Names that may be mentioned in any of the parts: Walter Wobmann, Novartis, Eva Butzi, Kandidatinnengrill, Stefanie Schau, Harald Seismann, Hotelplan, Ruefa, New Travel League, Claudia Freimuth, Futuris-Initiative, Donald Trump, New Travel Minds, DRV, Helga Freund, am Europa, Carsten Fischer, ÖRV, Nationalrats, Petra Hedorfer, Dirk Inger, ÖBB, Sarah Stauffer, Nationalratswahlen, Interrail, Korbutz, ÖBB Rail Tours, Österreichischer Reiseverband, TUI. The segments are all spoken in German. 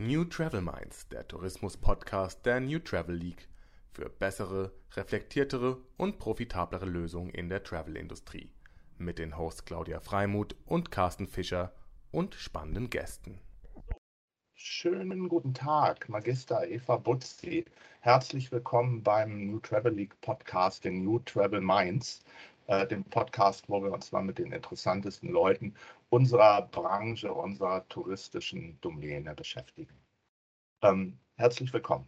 New Travel Minds, der Tourismus-Podcast der New Travel League für bessere, reflektiertere und profitablere Lösungen in der Travel-Industrie. Mit den Hosts Claudia Freimuth und Carsten Fischer und spannenden Gästen. Schönen guten Tag, Magister Eva Butzi. Herzlich willkommen beim New Travel League Podcast, den New Travel Minds, dem Podcast, wo wir uns mal mit den interessantesten Leuten unserer Branche, unserer touristischen Domäne beschäftigen. Herzlich willkommen.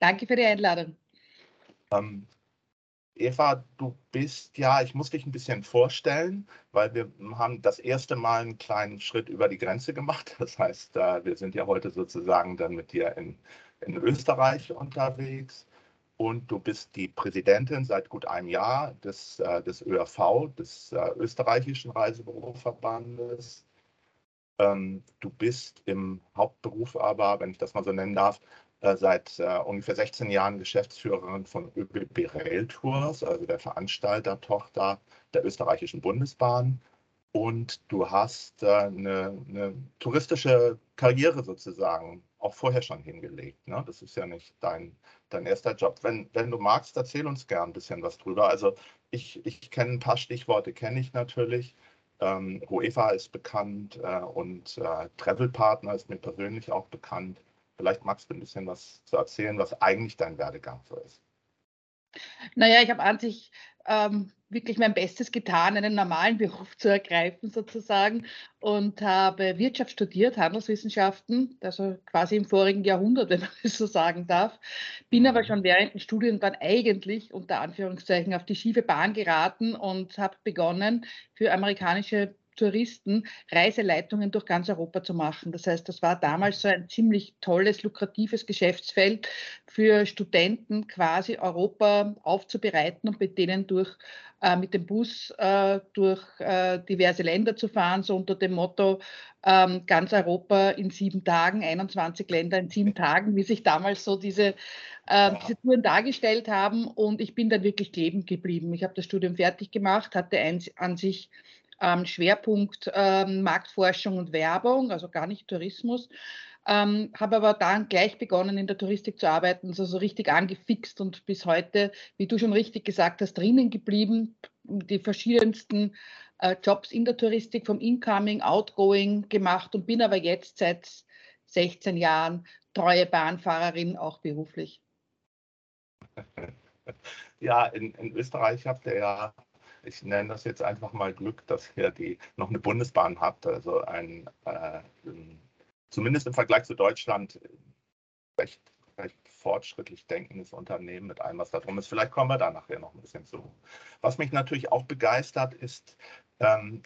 Danke für die Einladung. Eva, du bist ja, ich muss dich ein bisschen vorstellen, weil wir haben das erste Mal einen kleinen Schritt über die Grenze gemacht. Das heißt, wir sind ja heute sozusagen dann mit dir in Österreich unterwegs. Und du bist die Präsidentin seit gut einem Jahr des ÖRV, des österreichischen Reisebüroverbandes. Du bist im Hauptberuf aber, wenn ich das mal so nennen darf, seit ungefähr 16 Jahren Geschäftsführerin von ÖBB Rail Tours, also der Veranstaltertochter der österreichischen Bundesbahn. Und du hast eine touristische Karriere sozusagen auch vorher schon hingelegt, ne? Das ist ja nicht dein erster Job. Wenn du magst, erzähl uns gern ein bisschen was drüber. Also ich kenne ein paar Stichworte, kenne ich natürlich. Ruefa ist bekannt und Travel Partner ist mir persönlich auch bekannt. Vielleicht magst du ein bisschen was zu erzählen, was eigentlich dein Werdegang so ist. Naja, ich habe an sich wirklich mein Bestes getan, einen normalen Beruf zu ergreifen sozusagen, und habe Wirtschaft studiert, Handelswissenschaften, also quasi im vorigen Jahrhundert, wenn man das so sagen darf. Bin aber schon während den Studien dann eigentlich unter Anführungszeichen auf die schiefe Bahn geraten und habe begonnen, für amerikanische Touristen Reiseleitungen durch ganz Europa zu machen. Das heißt, das war damals so ein ziemlich tolles, lukratives Geschäftsfeld für Studenten, quasi Europa aufzubereiten und mit denen mit dem Bus durch diverse Länder zu fahren, so unter dem Motto, ganz Europa in 7 Tagen, 21 Länder in 7 Tagen, wie sich damals so diese Touren dargestellt haben. Und ich bin dann wirklich kleben geblieben. Ich habe das Studium fertig gemacht, hatte an sich Schwerpunkt Marktforschung und Werbung, also gar nicht Tourismus. Habe aber dann gleich begonnen, in der Touristik zu arbeiten, also so richtig angefixt und bis heute, wie du schon richtig gesagt hast, drinnen geblieben. Die verschiedensten Jobs in der Touristik, vom Incoming, Outgoing gemacht, und bin aber jetzt seit 16 Jahren treue Bahnfahrerin, auch beruflich. Ja, in Österreich habt ihr ja, ich nenne das jetzt einfach mal Glück, dass ihr noch eine Bundesbahn habt, also zumindest im Vergleich zu Deutschland recht fortschrittlich denkendes Unternehmen mit allem, was da drum ist. Vielleicht kommen wir da nachher noch ein bisschen zu. Was mich natürlich auch begeistert ist,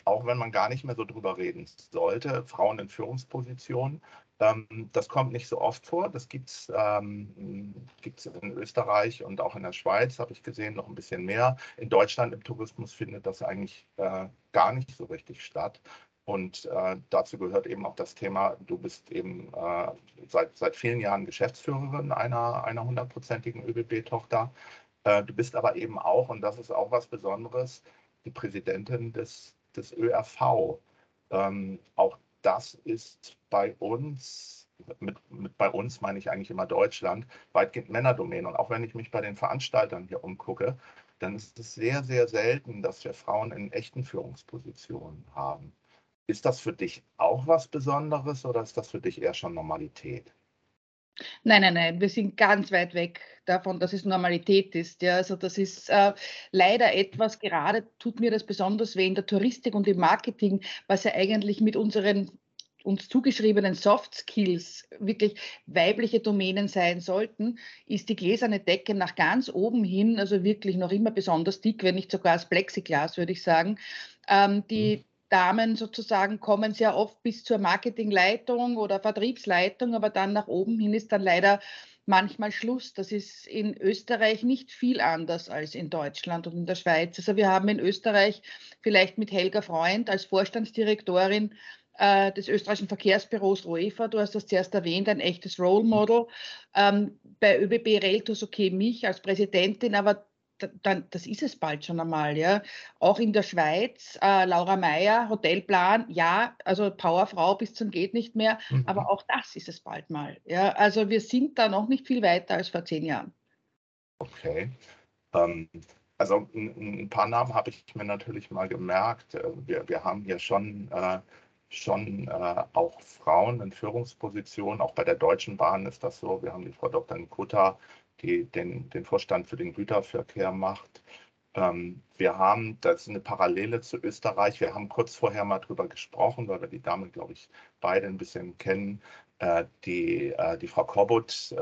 auch wenn man gar nicht mehr so drüber reden sollte, Frauen in Führungspositionen. Das kommt nicht so oft vor. Das gibt es in Österreich und auch in der Schweiz, habe ich gesehen, noch ein bisschen mehr. In Deutschland im Tourismus findet das eigentlich gar nicht so richtig statt. Und dazu gehört eben auch das Thema, du bist eben seit vielen Jahren Geschäftsführerin einer 100%igen ÖBB-Tochter. Du bist aber eben auch, und das ist auch was Besonderes, die Präsidentin des ÖRV. Auch das ist bei uns, mit bei uns meine ich eigentlich immer Deutschland, weitgehend Männerdomäne. Und auch wenn ich mich bei den Veranstaltern hier umgucke, dann ist es sehr, sehr selten, dass wir Frauen in echten Führungspositionen haben. Ist das für dich auch was Besonderes oder ist das für dich eher schon Normalität? Nein, wir sind ganz weit weg davon, dass es Normalität ist. Ja, also das ist leider etwas, gerade tut mir das besonders weh in der Touristik und im Marketing, was ja eigentlich mit unseren uns zugeschriebenen Soft Skills wirklich weibliche Domänen sein sollten, ist die gläserne Decke nach ganz oben hin, also wirklich noch immer besonders dick, wenn nicht sogar das Plexiglas, würde ich sagen. Die Damen sozusagen kommen sehr oft bis zur Marketingleitung oder Vertriebsleitung, aber dann nach oben hin ist dann leider manchmal Schluss. Das ist in Österreich nicht viel anders als in Deutschland und in der Schweiz. Also wir haben in Österreich vielleicht mit Helga Freund als Vorstandsdirektorin des österreichischen Verkehrsbüros Ruefa, du hast das zuerst erwähnt, ein echtes Role Model. Bei ÖBB Rail Tours, okay, mich als Präsidentin, aber das ist es bald schon einmal, ja. Auch in der Schweiz, Laura Mayer, Hotelplan, ja, also Powerfrau bis zum geht nicht mehr, aber auch das ist es bald mal. Ja. Also wir sind da noch nicht viel weiter als vor 10 Jahren. Okay. Also ein paar Namen habe ich mir natürlich mal gemerkt. Wir haben hier schon auch Frauen in Führungspositionen. Auch bei der Deutschen Bahn ist das so. Wir haben die Frau Dr. Nikutta, die den Vorstand für den Güterverkehr macht. Wir haben, das ist eine Parallele zu Österreich, wir haben kurz vorher mal drüber gesprochen, weil wir die Dame, glaube ich, beide ein bisschen kennen, die Frau Korbutz,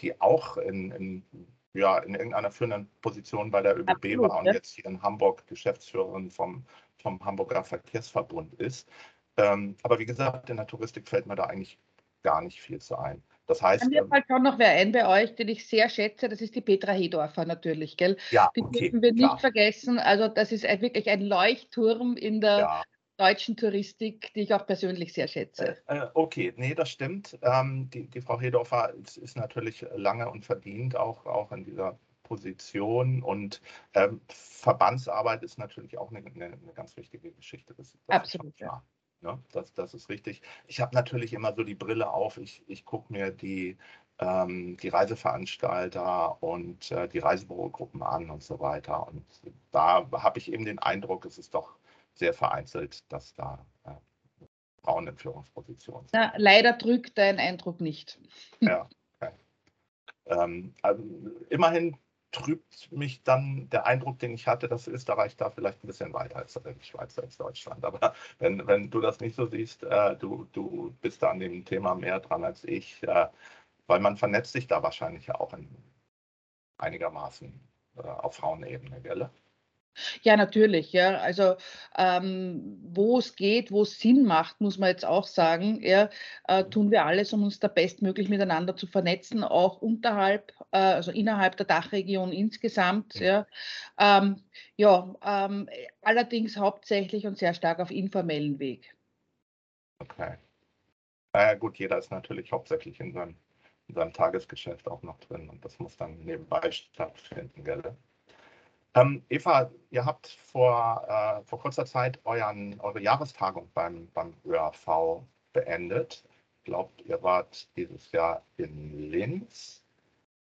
die auch in irgendeiner führenden Position bei der ÖBB Absolut, war und jetzt hier in Hamburg Geschäftsführerin vom Hamburger Verkehrsverbund ist. Aber wie gesagt, in der Touristik fällt mir da eigentlich gar nicht viel zu ein. Das heißt, mir fällt schon noch wer ein bei euch, den ich sehr schätze, das ist die Petra Hedorfer natürlich, gell? Ja, die dürfen wir nicht vergessen. Also das ist wirklich ein Leuchtturm in der deutschen Touristik, die ich auch persönlich sehr schätze. Okay, nee, das stimmt. Die Frau Hedorfer ist natürlich lange und verdient auch in dieser Position, und Verbandsarbeit ist natürlich auch eine ganz wichtige Geschichte. Das Absolut, ja. Ja, das ist richtig. Ich habe natürlich immer so die Brille auf. Ich gucke mir die Reiseveranstalter und die Reisebürogruppen an und so weiter. Und da habe ich eben den Eindruck, es ist doch sehr vereinzelt, dass da Frauen in Führungspositionen sind. Na, leider drückt dein Eindruck nicht. Ja, okay. Also, immerhin trübt mich dann der Eindruck, den ich hatte, dass Österreich da vielleicht ein bisschen weiter ist als die Schweiz, als Deutschland. Aber wenn du das nicht so siehst, du bist da an dem Thema mehr dran als ich, weil man vernetzt sich da wahrscheinlich ja auch einigermaßen auf Frauenebene, gell? Ja, natürlich. Ja. Also wo es geht, wo es Sinn macht, muss man jetzt auch sagen, tun wir alles, um uns da bestmöglich miteinander zu vernetzen, auch also innerhalb der DACH-Region insgesamt. Ja. Allerdings hauptsächlich und sehr stark auf informellen Weg. Okay. Naja gut, jeder ist natürlich hauptsächlich in seinem Tagesgeschäft auch noch drin, und das muss dann nebenbei stattfinden, gell? Eva, ihr habt vor kurzer Zeit eure Jahrestagung beim ÖRV beendet. Ich glaube, ihr wart dieses Jahr in Linz.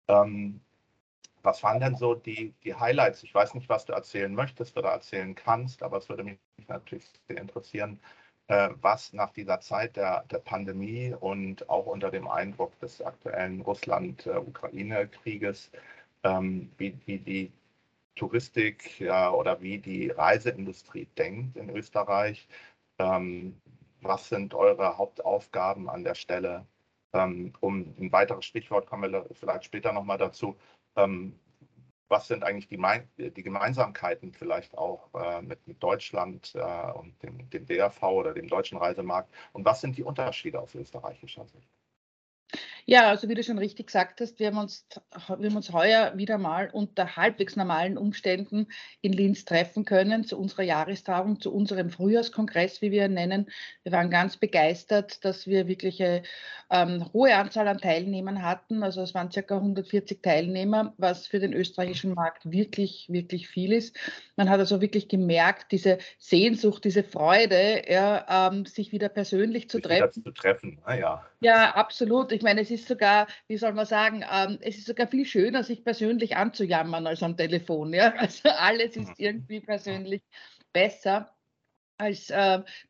Was waren denn so die Highlights? Ich weiß nicht, was du erzählen möchtest oder erzählen kannst, aber es würde mich natürlich sehr interessieren, was nach dieser Zeit der Pandemie und auch unter dem Eindruck des aktuellen Russland-Ukraine-Krieges, wie die Touristik oder wie die Reiseindustrie denkt in Österreich. Was sind eure Hauptaufgaben an der Stelle? Um ein weiteres Stichwort, kommen wir vielleicht später nochmal dazu. Was sind eigentlich die Gemeinsamkeiten vielleicht auch mit Deutschland und dem DRV oder dem deutschen Reisemarkt? Und was sind die Unterschiede aus österreichischer Sicht? Ja, also wie du schon richtig gesagt hast, wir haben uns heuer wieder mal unter halbwegs normalen Umständen in Linz treffen können, zu unserer Jahrestagung, zu unserem Frühjahrskongress, wie wir ihn nennen. Wir waren ganz begeistert, dass wir wirklich eine hohe Anzahl an Teilnehmern hatten. Also es waren ca. 140 Teilnehmer, was für den österreichischen Markt wirklich, wirklich viel ist. Man hat also wirklich gemerkt, diese Sehnsucht, diese Freude, sich wieder persönlich zu treffen. Wieder zu treffen, naja. Ja, absolut. Ich meine, es ist sogar, wie soll man sagen, es ist sogar viel schöner, sich persönlich anzujammern als am Telefon. Ja? Also alles ist irgendwie persönlich besser als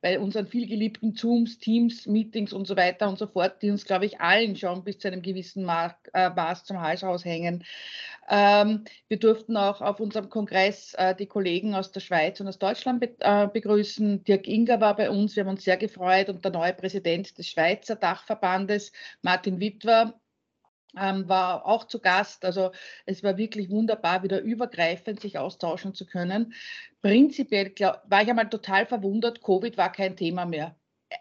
bei unseren vielgeliebten Zooms, Teams, Meetings und so weiter und so fort, die uns, glaube ich, allen schon bis zu einem gewissen Maß zum Hals raushängen. Wir durften auch auf unserem Kongress die Kollegen aus der Schweiz und aus Deutschland begrüßen. Dirk Inger war bei uns, wir haben uns sehr gefreut, und der neue Präsident des Schweizer Dachverbandes, Martin Wittwer, war auch zu Gast. Also es war wirklich wunderbar, wieder übergreifend sich austauschen zu können. Prinzipiell war ich einmal total verwundert, Covid war kein Thema mehr.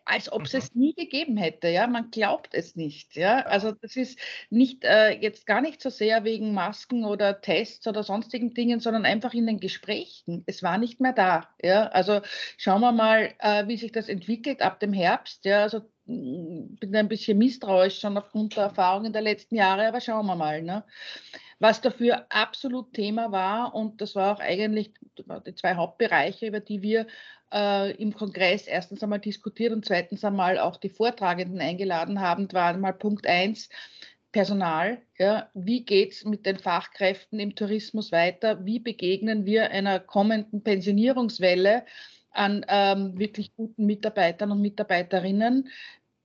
Als ob es es nie gegeben hätte, ja, man glaubt es nicht, ja, also das ist nicht, jetzt gar nicht so sehr wegen Masken oder Tests oder sonstigen Dingen, sondern einfach in den Gesprächen, es war nicht mehr da, ja, also schauen wir mal, wie sich das entwickelt ab dem Herbst, ja, also bin ein bisschen misstrauisch schon aufgrund der Erfahrungen der letzten Jahre, aber schauen wir mal, ne. was dafür absolut Thema war. Und das war auch eigentlich die zwei Hauptbereiche, über die wir im Kongress erstens einmal diskutiert und zweitens einmal auch die Vortragenden eingeladen haben, war einmal Punkt 1, Personal. Ja, wie geht es mit den Fachkräften im Tourismus weiter? Wie begegnen wir einer kommenden Pensionierungswelle an wirklich guten Mitarbeitern und Mitarbeiterinnen?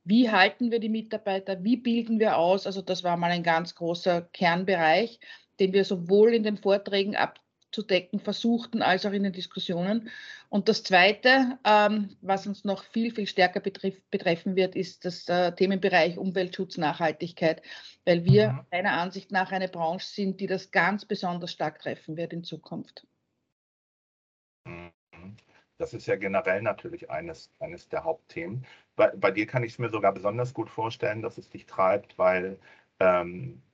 Wie halten wir die Mitarbeiter? Wie bilden wir aus? Also das war mal ein ganz großer Kernbereich, den wir sowohl in den Vorträgen abzudecken versuchten, als auch in den Diskussionen. Und das Zweite, was uns noch viel, viel stärker betreffen wird, ist das Themenbereich Umweltschutz, Nachhaltigkeit, weil wir meiner Ansicht nach eine Branche sind, die das ganz besonders stark treffen wird in Zukunft. Das ist ja generell natürlich eines der Hauptthemen. Bei dir kann ich es mir sogar besonders gut vorstellen, dass es dich treibt, weil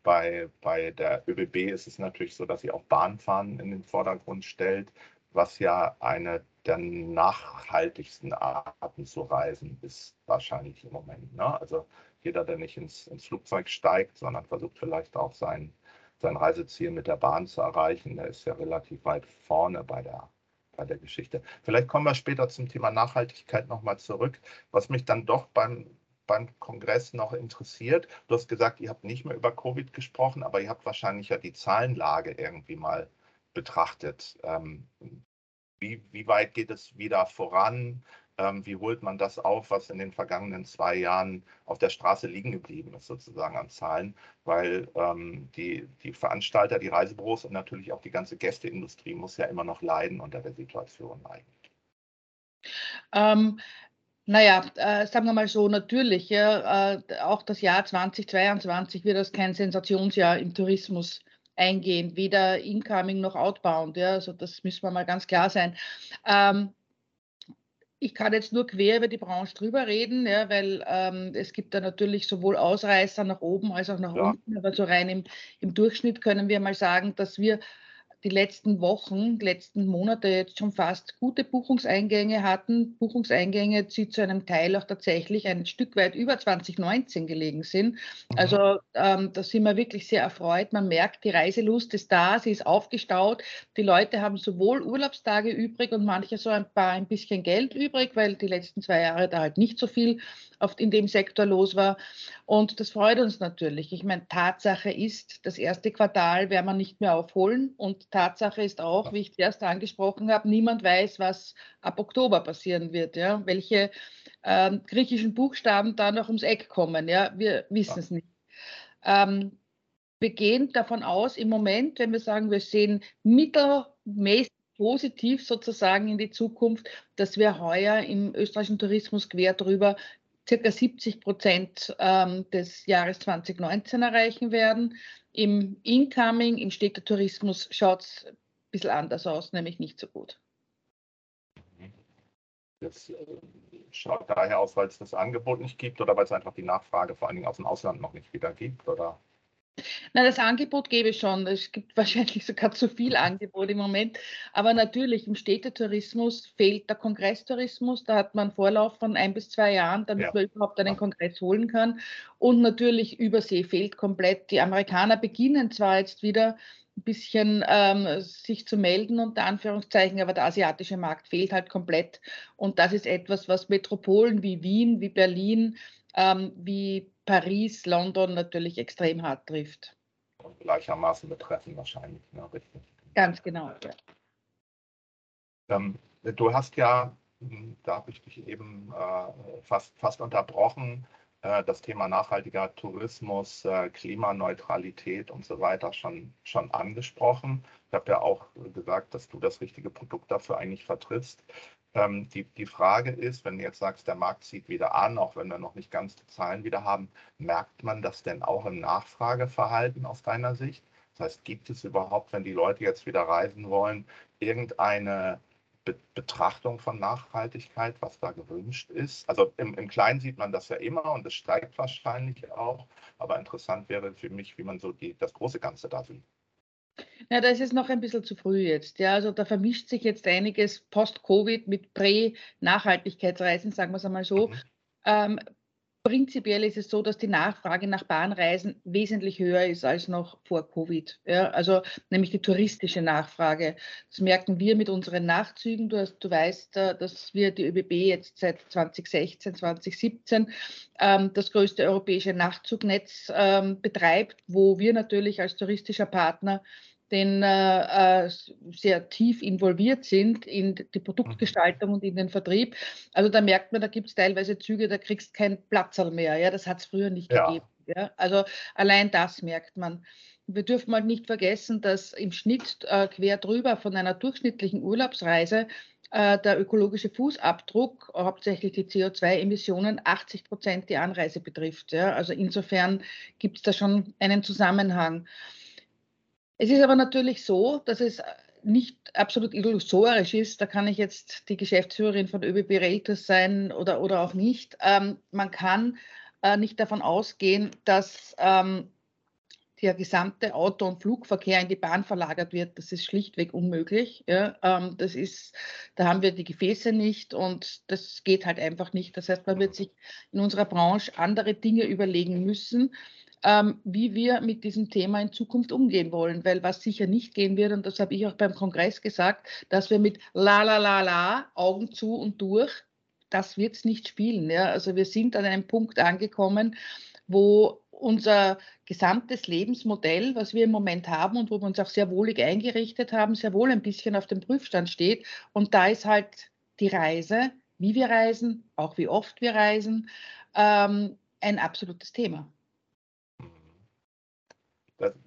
bei der ÖBB ist es natürlich so, dass sie auch Bahnfahren in den Vordergrund stellt, was ja eine der nachhaltigsten Arten zu reisen ist wahrscheinlich im Moment, ne? Also jeder, der nicht ins Flugzeug steigt, sondern versucht vielleicht auch sein Reiseziel mit der Bahn zu erreichen, der ist ja relativ weit vorne bei der Geschichte. Vielleicht kommen wir später zum Thema Nachhaltigkeit nochmal zurück. Was mich dann doch beim Kongress noch interessiert, du hast gesagt, ihr habt nicht mehr über Covid gesprochen, aber ihr habt wahrscheinlich ja die Zahlenlage irgendwie mal betrachtet. Wie weit geht es wieder voran? Wie holt man das auf, was in den vergangenen 2 Jahren auf der Straße liegen geblieben ist, sozusagen an Zahlen, weil die Veranstalter, die Reisebüros und natürlich auch die ganze Gästeindustrie muss ja immer noch leiden unter der Situation eigentlich. Sagen wir mal so, natürlich, ja, auch das Jahr 2022 wird als kein Sensationsjahr im Tourismus eingehen, weder incoming noch outbound, ja, also das müssen wir mal ganz klar sein. Ich kann jetzt nur quer über die Branche drüber reden, ja, weil es gibt da natürlich sowohl Ausreißer nach oben als auch nach unten. Aber so rein im Durchschnitt können wir mal sagen, dass wir die letzten Wochen, letzten Monate jetzt schon fast gute Buchungseingänge hatten. Buchungseingänge, die zu einem Teil auch tatsächlich ein Stück weit über 2019 gelegen sind. Also da sind wir wirklich sehr erfreut. Man merkt, die Reiselust ist da, sie ist aufgestaut. Die Leute haben sowohl Urlaubstage übrig und manche so ein bisschen Geld übrig, weil die letzten 2 Jahre da halt nicht so viel oft in dem Sektor los war. Und das freut uns natürlich. Ich meine, Tatsache ist, das erste Quartal werden wir nicht mehr aufholen. Und Tatsache ist auch, wie ich zuerst angesprochen habe, niemand weiß, was ab Oktober passieren wird. Ja? Welche griechischen Buchstaben da noch ums Eck kommen. Ja? Wir wissen es nicht. Wir gehen davon aus, im Moment, wenn wir sagen, wir sehen mittelmäßig positiv sozusagen in die Zukunft, dass wir heuer im österreichischen Tourismus quer drüber circa 70% des Jahres 2019 erreichen werden. Im Incoming, im Städtetourismus schaut es ein bisschen anders aus, nämlich nicht so gut. Das schaut daher aus, weil es das Angebot nicht gibt oder weil es einfach die Nachfrage vor allen Dingen aus dem Ausland noch nicht wieder gibt, oder? Na, das Angebot gäbe es schon. Es gibt wahrscheinlich sogar zu viel Angebot im Moment. Aber natürlich im Städtetourismus fehlt der Kongresstourismus. Da hat man einen Vorlauf von 1 bis 2 Jahren, damit man überhaupt einen Kongress holen kann. Und natürlich Übersee fehlt komplett. Die Amerikaner beginnen zwar jetzt wieder ein bisschen sich zu melden, unter Anführungszeichen, aber der asiatische Markt fehlt halt komplett. Und das ist etwas, was Metropolen wie Wien, wie Berlin, wie Paris, London natürlich extrem hart trifft. Und gleichermaßen betreffen wahrscheinlich, ne? Richtig. Ganz genau, ja. Du hast ja, da habe ich dich eben fast unterbrochen, das Thema nachhaltiger Tourismus, Klimaneutralität und so weiter schon angesprochen. Ich habe ja auch gesagt, dass du das richtige Produkt dafür eigentlich vertrittst. Die Frage ist, wenn du jetzt sagst, der Markt zieht wieder an, auch wenn wir noch nicht ganz die Zahlen wieder haben, merkt man das denn auch im Nachfrageverhalten aus deiner Sicht? Das heißt, gibt es überhaupt, wenn die Leute jetzt wieder reisen wollen, irgendeine Betrachtung von Nachhaltigkeit, was da gewünscht ist? Also im Kleinen sieht man das ja immer und es steigt wahrscheinlich auch, aber interessant wäre für mich, wie man so das große Ganze da sieht. Ja, das ist noch ein bisschen zu früh jetzt. Ja, also da vermischt sich jetzt einiges Post-Covid mit Prä-Nachhaltigkeitsreisen, sagen wir es einmal so. Prinzipiell ist es so, dass die Nachfrage nach Bahnreisen wesentlich höher ist als noch vor Covid. Ja, also nämlich die touristische Nachfrage. Das merken wir mit unseren Nachtzügen. Du weißt, dass wir die ÖBB jetzt seit 2016, 2017 das größte europäische Nachtzugnetz betreibt, wo wir natürlich als touristischer Partner sehr tief involviert sind in die Produktgestaltung und in den Vertrieb. Also da merkt man, da gibt es teilweise Züge, da kriegst du keinen Platzerl mehr. Ja? Das hat es früher nicht gegeben. Ja? Also allein das merkt man. Wir dürfen halt nicht vergessen, dass im Schnitt quer drüber von einer durchschnittlichen Urlaubsreise der ökologische Fußabdruck, hauptsächlich die CO2-Emissionen, 80% die Anreise betrifft. Ja? Also insofern gibt es da schon einen Zusammenhang. Es ist aber natürlich so, dass es nicht absolut illusorisch ist, da kann ich jetzt die Geschäftsführerin von ÖBB Rail Tours sein oder auch nicht. Man kann nicht davon ausgehen, dass der gesamte Auto- und Flugverkehr in die Bahn verlagert wird. Das ist schlichtweg unmöglich. Ja? Da haben wir die Gefäße nicht und das geht halt einfach nicht. Das heißt, man wird sich in unserer Branche andere Dinge überlegen müssen, wie wir mit diesem Thema in Zukunft umgehen wollen. Weil was sicher nicht gehen wird, und das habe ich auch beim Kongress gesagt, dass wir mit Augen zu und durch, das wird es nicht spielen. Ja? Also wir sind an einem Punkt angekommen, wo unser gesamtes Lebensmodell, was wir im Moment haben und wo wir uns auch sehr wohlig eingerichtet haben, sehr wohl ein bisschen auf dem Prüfstand steht. Und da ist halt die Reise, wie wir reisen, auch wie oft wir reisen, ein absolutes Thema.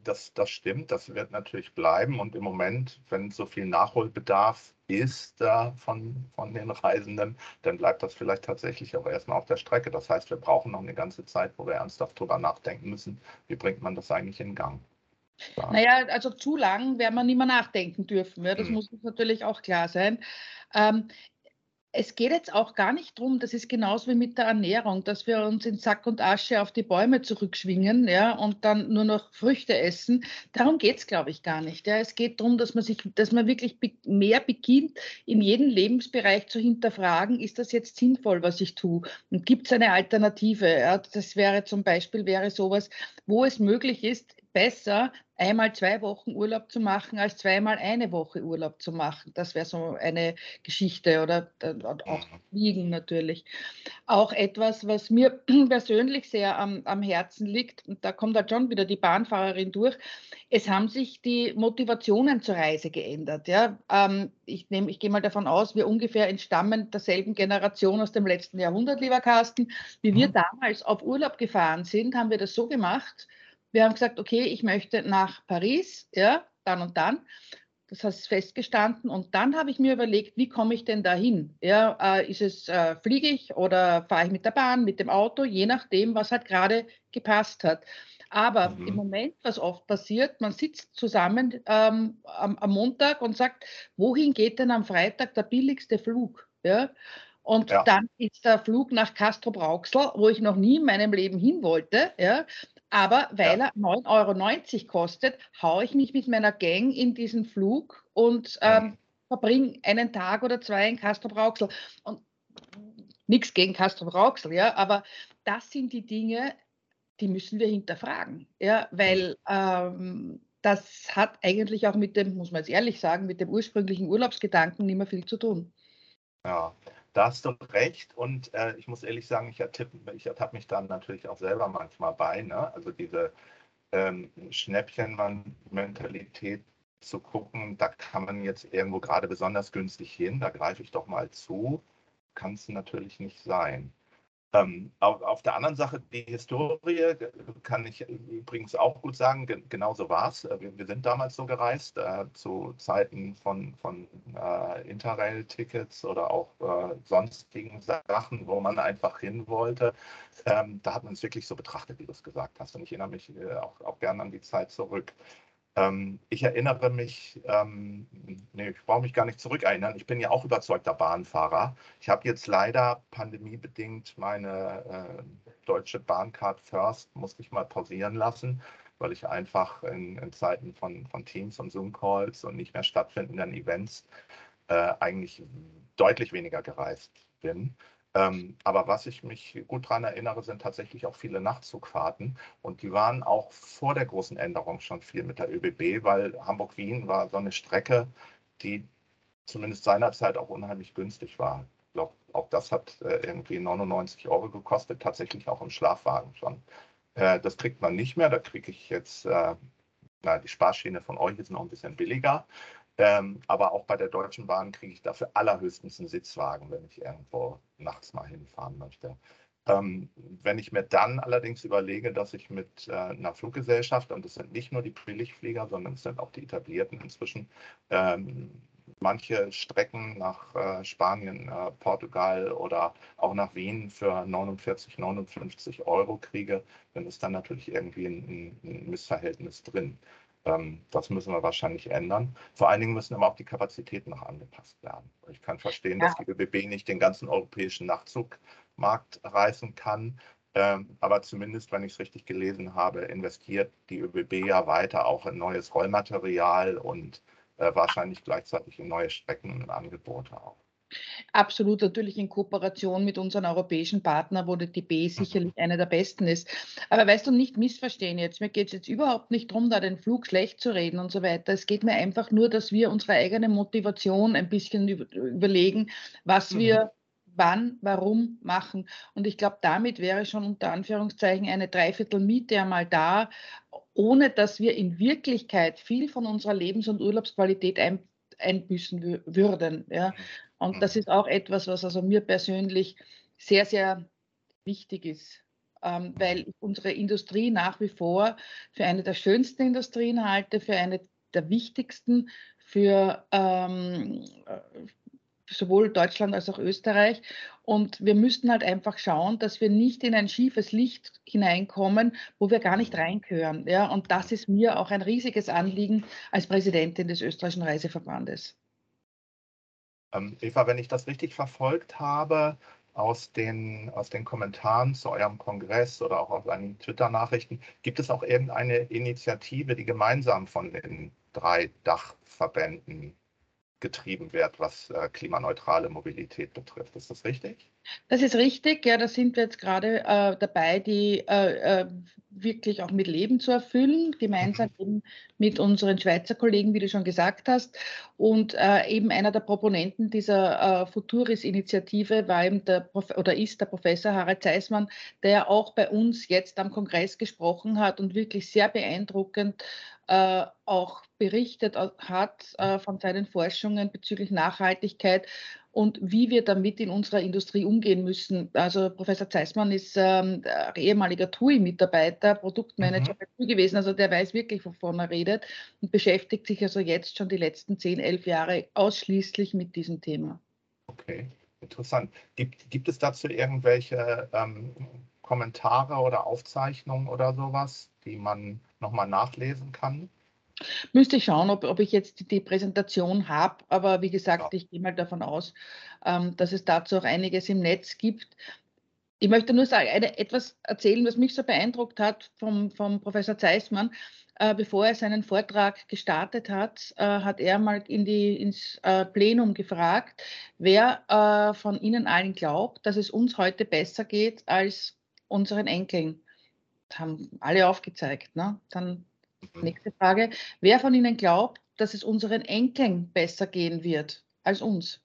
Das stimmt, das wird natürlich bleiben und im Moment, wenn so viel Nachholbedarf ist von den Reisenden, dann bleibt das vielleicht tatsächlich auch erstmal auf der Strecke. Das heißt, wir brauchen noch eine ganze Zeit, wo wir ernsthaft drüber nachdenken müssen, wie bringt man das eigentlich in Gang. Ja. Naja, also zu lang werden wir nicht mehr nachdenken dürfen. Ja? Das muss uns natürlich auch klar sein. Es geht jetzt auch gar nicht darum, das ist genauso wie mit der Ernährung, dass wir uns in Sack und Asche auf die Bäume zurückschwingen, ja, und dann nur noch Früchte essen. Darum geht es, glaube ich, gar nicht. Ja. Es geht darum, dass man wirklich mehr beginnt, in jedem Lebensbereich zu hinterfragen, ist das jetzt sinnvoll, was ich tue? Und gibt es eine Alternative? Ja. Das wäre zum Beispiel sowas, wo es möglich ist, besser einmal 2 Wochen Urlaub zu machen, als zweimal eine Woche Urlaub zu machen. Das wäre so eine Geschichte oder auch Fliegen natürlich. Auch etwas, was mir persönlich sehr am Herzen liegt, und da kommt halt schon wieder die Bahnfahrerin durch, es haben sich die Motivationen zur Reise geändert. Ja? Ich gehe mal davon aus, wir ungefähr entstammen derselben Generation aus dem letzten Jahrhundert, lieber Carsten. Wie wir damals auf Urlaub gefahren sind, haben wir das so gemacht. Wir haben gesagt, okay, ich möchte nach Paris, ja, dann und dann. Das heißt, festgestanden. Und dann habe ich mir überlegt, wie komme ich denn dahin? Ja, fliege ich oder fahre ich mit der Bahn, mit dem Auto, je nachdem, was halt gerade gepasst hat. Aber im Moment, was oft passiert, man sitzt zusammen am Montag und sagt, wohin geht denn am Freitag der billigste Flug? Ja. Und dann ist der Flug nach Castrop-Rauxel, wo ich noch nie in meinem Leben hin wollte, ja. Aber weil er 9,90 Euro kostet, haue ich mich mit meiner Gang in diesen Flug und verbringe einen Tag oder zwei in Castrop-Rauxel. Und nichts gegen Castrop-Rauxel, ja, aber das sind die Dinge, die müssen wir hinterfragen. Ja, weil das hat eigentlich auch mit dem, muss man jetzt ehrlich sagen, mit dem ursprünglichen Urlaubsgedanken nicht mehr viel zu tun. Ja. Da hast du recht und ich muss ehrlich sagen, ich ertappe mich dann natürlich auch selber manchmal bei, ne? Also diese Schnäppchenmentalität zu gucken, da kann man jetzt irgendwo gerade besonders günstig hin, da greife ich doch mal zu, kann es natürlich nicht sein. Auf der anderen Sache, die Historie kann ich übrigens auch gut sagen, genauso war es. Wir sind damals so gereist, zu Zeiten von Interrail-Tickets oder auch sonstigen Sachen, wo man einfach hin wollte. Da hat man es wirklich so betrachtet, wie du es gesagt hast. Und ich erinnere mich auch gerne an die Zeit zurück. Ich erinnere mich, ich brauche mich gar nicht zurückerinnern, ich bin ja auch überzeugter Bahnfahrer. Ich habe jetzt leider pandemiebedingt meine deutsche Bahncard First, musste ich mal pausieren lassen, weil ich einfach in Zeiten von Teams und Zoom-Calls und nicht mehr stattfindenden Events eigentlich deutlich weniger gereist bin. Aber was ich mich gut daran erinnere, sind tatsächlich auch viele Nachtzugfahrten. Und die waren auch vor der großen Änderung schon viel mit der ÖBB, weil Hamburg-Wien war so eine Strecke, die zumindest seinerzeit auch unheimlich günstig war. Ich glaube, auch das hat irgendwie 99 € gekostet, tatsächlich auch im Schlafwagen schon. Das kriegt man nicht mehr, da kriege ich jetzt, die Sparschiene von euch ist noch ein bisschen billiger. Aber auch bei der Deutschen Bahn kriege ich dafür allerhöchstens einen Sitzwagen, wenn ich irgendwo nachts mal hinfahren möchte. Wenn ich mir dann allerdings überlege, dass ich mit einer Fluggesellschaft, und das sind nicht nur die Billigflieger, sondern es sind auch die etablierten inzwischen, manche Strecken nach Spanien, Portugal oder auch nach Wien für 49, 59 € kriege, dann ist dann natürlich irgendwie ein Missverhältnis drin. Das müssen wir wahrscheinlich ändern. Vor allen Dingen müssen aber auch die Kapazitäten noch angepasst werden. Ich kann verstehen, dass die ÖBB nicht den ganzen europäischen Nachtzugmarkt reißen kann. Aber zumindest, wenn ich es richtig gelesen habe, investiert die ÖBB ja weiter auch in neues Rollmaterial und wahrscheinlich gleichzeitig in neue Strecken und Angebote auch. Absolut, natürlich in Kooperation mit unseren europäischen Partnern, wo die DB sicherlich einer der besten ist. Aber weißt du, nicht missverstehen jetzt, mir geht es jetzt überhaupt nicht darum, da den Flug schlecht zu reden und so weiter. Es geht mir einfach nur, dass wir unsere eigene Motivation ein bisschen überlegen, was wir wann, warum machen. Und ich glaube, damit wäre schon unter Anführungszeichen eine Dreiviertelmiete einmal da, ohne dass wir in Wirklichkeit viel von unserer Lebens- und Urlaubsqualität einbüßen würden. Ja. Und das ist auch etwas, was also mir persönlich sehr, sehr wichtig ist, weil ich unsere Industrie nach wie vor für eine der schönsten Industrien halte, für eine der wichtigsten für sowohl Deutschland als auch Österreich. Und wir müssten halt einfach schauen, dass wir nicht in ein schiefes Licht hineinkommen, wo wir gar nicht reingehören. Ja? Und das ist mir auch ein riesiges Anliegen als Präsidentin des Österreichischen Reiseverbandes. Eva, wenn ich das richtig verfolgt habe, aus den Kommentaren zu eurem Kongress oder auch aus einigen Twitter-Nachrichten, gibt es auch irgendeine Initiative, die gemeinsam von den 3 DACH-Verbänden getrieben wird, was klimaneutrale Mobilität betrifft. Ist das richtig? Das ist richtig, ja, da sind wir jetzt gerade dabei, die wirklich auch mit Leben zu erfüllen, gemeinsam eben mit unseren Schweizer Kollegen, wie du schon gesagt hast. Und eben einer der Proponenten dieser Futuris-Initiative war eben der Professor Harald Seismann, der auch bei uns jetzt am Kongress gesprochen hat und wirklich sehr beeindruckend auch berichtet hat von seinen Forschungen bezüglich Nachhaltigkeit und wie wir damit in unserer Industrie umgehen müssen. Also Professor Seismann ist ehemaliger TUI-Mitarbeiter, Produktmanager bei TUI gewesen, also der weiß wirklich, wovon er redet und beschäftigt sich also jetzt schon die letzten 10, 11 Jahre ausschließlich mit diesem Thema. Okay, interessant. Gibt es dazu irgendwelche Kommentare oder Aufzeichnungen oder sowas, die man nochmal nachlesen kann? Müsste ich schauen, ob ich jetzt die Präsentation habe, aber wie gesagt, ich gehe mal davon aus, dass es dazu auch einiges im Netz gibt. Ich möchte nur sagen, etwas erzählen, was mich so beeindruckt hat vom Professor Seismann. Bevor er seinen Vortrag gestartet hat, hat er mal ins Plenum gefragt, wer von Ihnen allen glaubt, dass es uns heute besser geht als unseren Enkeln. Das haben alle aufgezeigt, ne? Dann nächste Frage. Wer von Ihnen glaubt, dass es unseren Enkeln besser gehen wird als uns?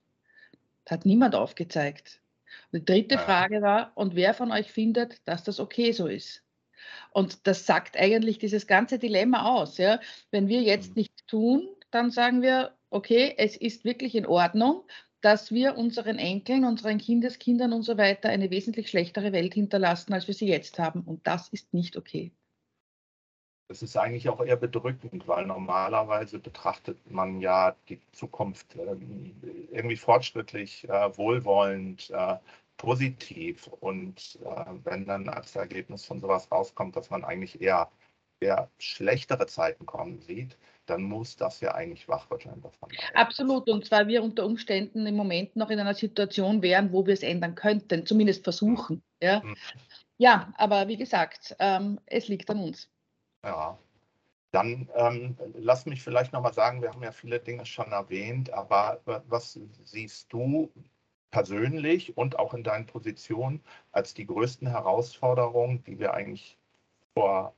Hat niemand aufgezeigt. Und die dritte Frage war, und wer von euch findet, dass das okay so ist? Und das sagt eigentlich dieses ganze Dilemma aus. Ja? Wenn wir jetzt nichts tun, dann sagen wir, okay, es ist wirklich in Ordnung, dass wir unseren Enkeln, unseren Kindeskindern und so weiter eine wesentlich schlechtere Welt hinterlassen, als wir sie jetzt haben. Und das ist nicht okay. Das ist eigentlich auch eher bedrückend, weil normalerweise betrachtet man ja die Zukunft irgendwie fortschrittlich, wohlwollend, positiv. Und wenn dann als Ergebnis von sowas rauskommt, dass man eigentlich eher schlechtere Zeiten kommen sieht, dann muss das ja eigentlich wachrütteln. Absolut, und zwar wir unter Umständen im Moment noch in einer Situation wären, wo wir es ändern könnten, zumindest versuchen. Ja, ja, aber wie gesagt, es liegt an uns. Ja, dann lass mich vielleicht nochmal sagen, wir haben ja viele Dinge schon erwähnt, aber was siehst du persönlich und auch in deinen Positionen als die größten Herausforderungen, die wir eigentlich vor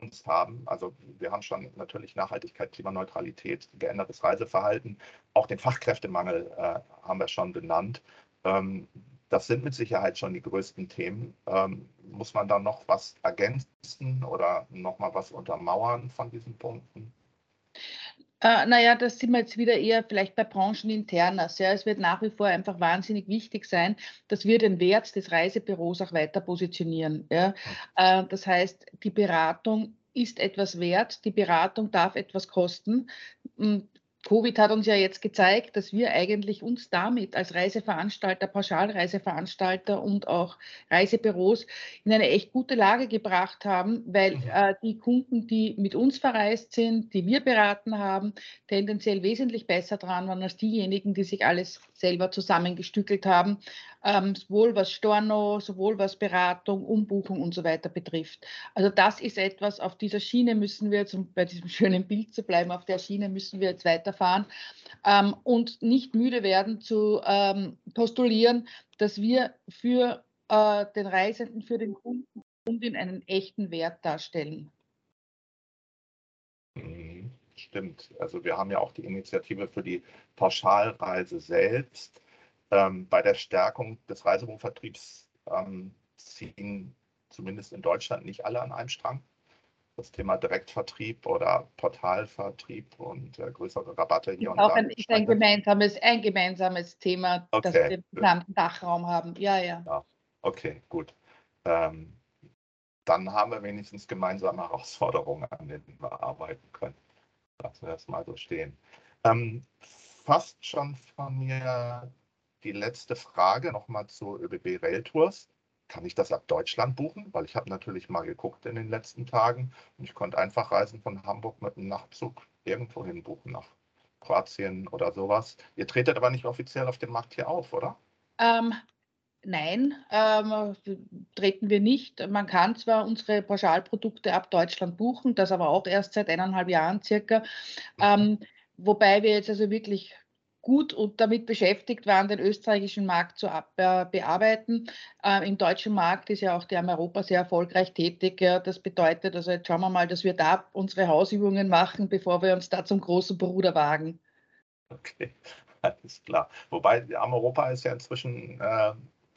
uns haben? Also wir haben schon natürlich Nachhaltigkeit, Klimaneutralität, geändertes Reiseverhalten, auch den Fachkräftemangel haben wir schon benannt. Das sind mit Sicherheit schon die größten Themen. Muss man da noch was ergänzen oder noch mal was untermauern von diesen Punkten? Naja, das sind wir jetzt wieder eher vielleicht bei Brancheninternas. Ja. Es wird nach wie vor einfach wahnsinnig wichtig sein, dass wir den Wert des Reisebüros auch weiter positionieren. Ja. Das heißt, die Beratung ist etwas wert, die Beratung darf etwas kosten. Covid hat uns ja jetzt gezeigt, dass wir eigentlich uns damit als Reiseveranstalter, Pauschalreiseveranstalter und auch Reisebüros in eine echt gute Lage gebracht haben, weil die Kunden, die mit uns verreist sind, die wir beraten haben, tendenziell wesentlich besser dran waren als diejenigen, die sich alles selber zusammengestückelt haben, sowohl was Storno, sowohl was Beratung, Umbuchung und so weiter betrifft. Also das ist etwas, auf dieser Schiene müssen wir jetzt, um bei diesem schönen Bild zu bleiben, auf der Schiene müssen wir jetzt weiterfahren und nicht müde werden zu postulieren, dass wir für den Reisenden, für den Kunden und in einen echten Wert darstellen. Stimmt. Also wir haben ja auch die Initiative für die Pauschalreise selbst. Bei der Stärkung des Reisebürovertriebs ziehen zumindest in Deutschland nicht alle an einem Strang. Das Thema Direktvertrieb oder Portalvertrieb und größere Rabatte hier und da. Auch ein gemeinsames Thema, okay, das wir im gesamten Dachraum haben. Ja. Okay, gut. Dann haben wir wenigstens gemeinsame Herausforderungen, an denen wir arbeiten können. Lassen wir das mal so stehen. Fast schon von mir die letzte Frage nochmal zu ÖBB Rail Tours. Kann ich das ab Deutschland buchen? Weil ich habe natürlich mal geguckt in den letzten Tagen und ich konnte einfach Reisen von Hamburg mit einem Nachtzug irgendwo hin buchen, nach Kroatien oder sowas. Ihr tretet aber nicht offiziell auf dem Markt hier auf, oder? Nein, treten wir nicht. Man kann zwar unsere Pauschalprodukte ab Deutschland buchen, das aber auch erst seit 1,5 Jahren circa, wobei wir jetzt also wirklich gut und damit beschäftigt waren, den österreichischen Markt zu bearbeiten. Im deutschen Markt ist ja auch die am Europa sehr erfolgreich tätig. Ja. Das bedeutet, also jetzt schauen wir mal, dass wir da unsere Hausübungen machen, bevor wir uns da zum großen Bruder wagen. Okay, alles klar. Wobei die am Europa ist ja inzwischen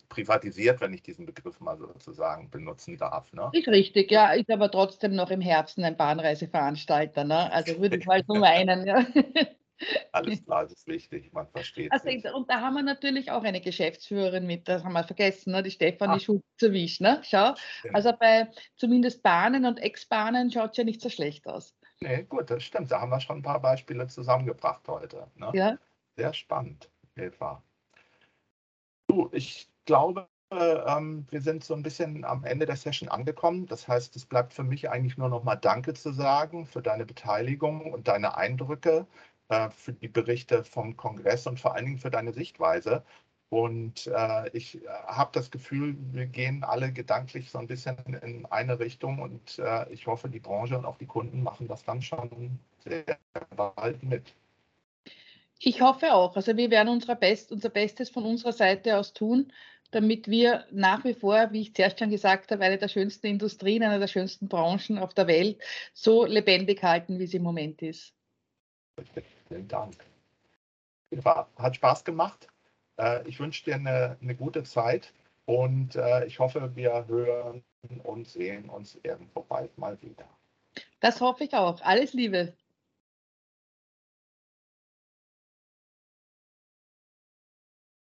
privatisiert, wenn ich diesen Begriff mal sozusagen benutzen darf. Ne? Richtig, ja, ist aber trotzdem noch im Herzen ein Bahnreiseveranstalter. Ne? Also würde ich mal so meinen. Ja. Alles klar, das ist wichtig, man versteht es. Also, und da haben wir natürlich auch eine Geschäftsführerin mit, das haben wir vergessen, ne? Die Stefanie Schau zu Wisch. Ne? Schau, stimmt. Also bei zumindest Bahnen und Ex-Bahnen schaut es ja nicht so schlecht aus. Nee, gut, das stimmt, da haben wir schon ein paar Beispiele zusammengebracht heute. Ne? Ja. Sehr spannend, Eva. Du, ich glaube, wir sind so ein bisschen am Ende der Session angekommen. Das heißt, es bleibt für mich eigentlich nur noch mal Danke zu sagen für deine Beteiligung und deine Eindrücke, für die Berichte vom Kongress und vor allen Dingen für deine Sichtweise. Und ich habe das Gefühl, wir gehen alle gedanklich so ein bisschen in eine Richtung und ich hoffe, die Branche und auch die Kunden machen das dann schon sehr bald mit. Ich hoffe auch. Also wir werden unser Bestes von unserer Seite aus tun, damit wir nach wie vor, wie ich zuerst schon gesagt habe, eine der schönsten Industrien, eine der schönsten Branchen auf der Welt so lebendig halten, wie sie im Moment ist. Vielen Dank. Hat Spaß gemacht. Ich wünsche dir eine gute Zeit und ich hoffe, wir hören und sehen uns irgendwo bald mal wieder. Das hoffe ich auch. Alles Liebe.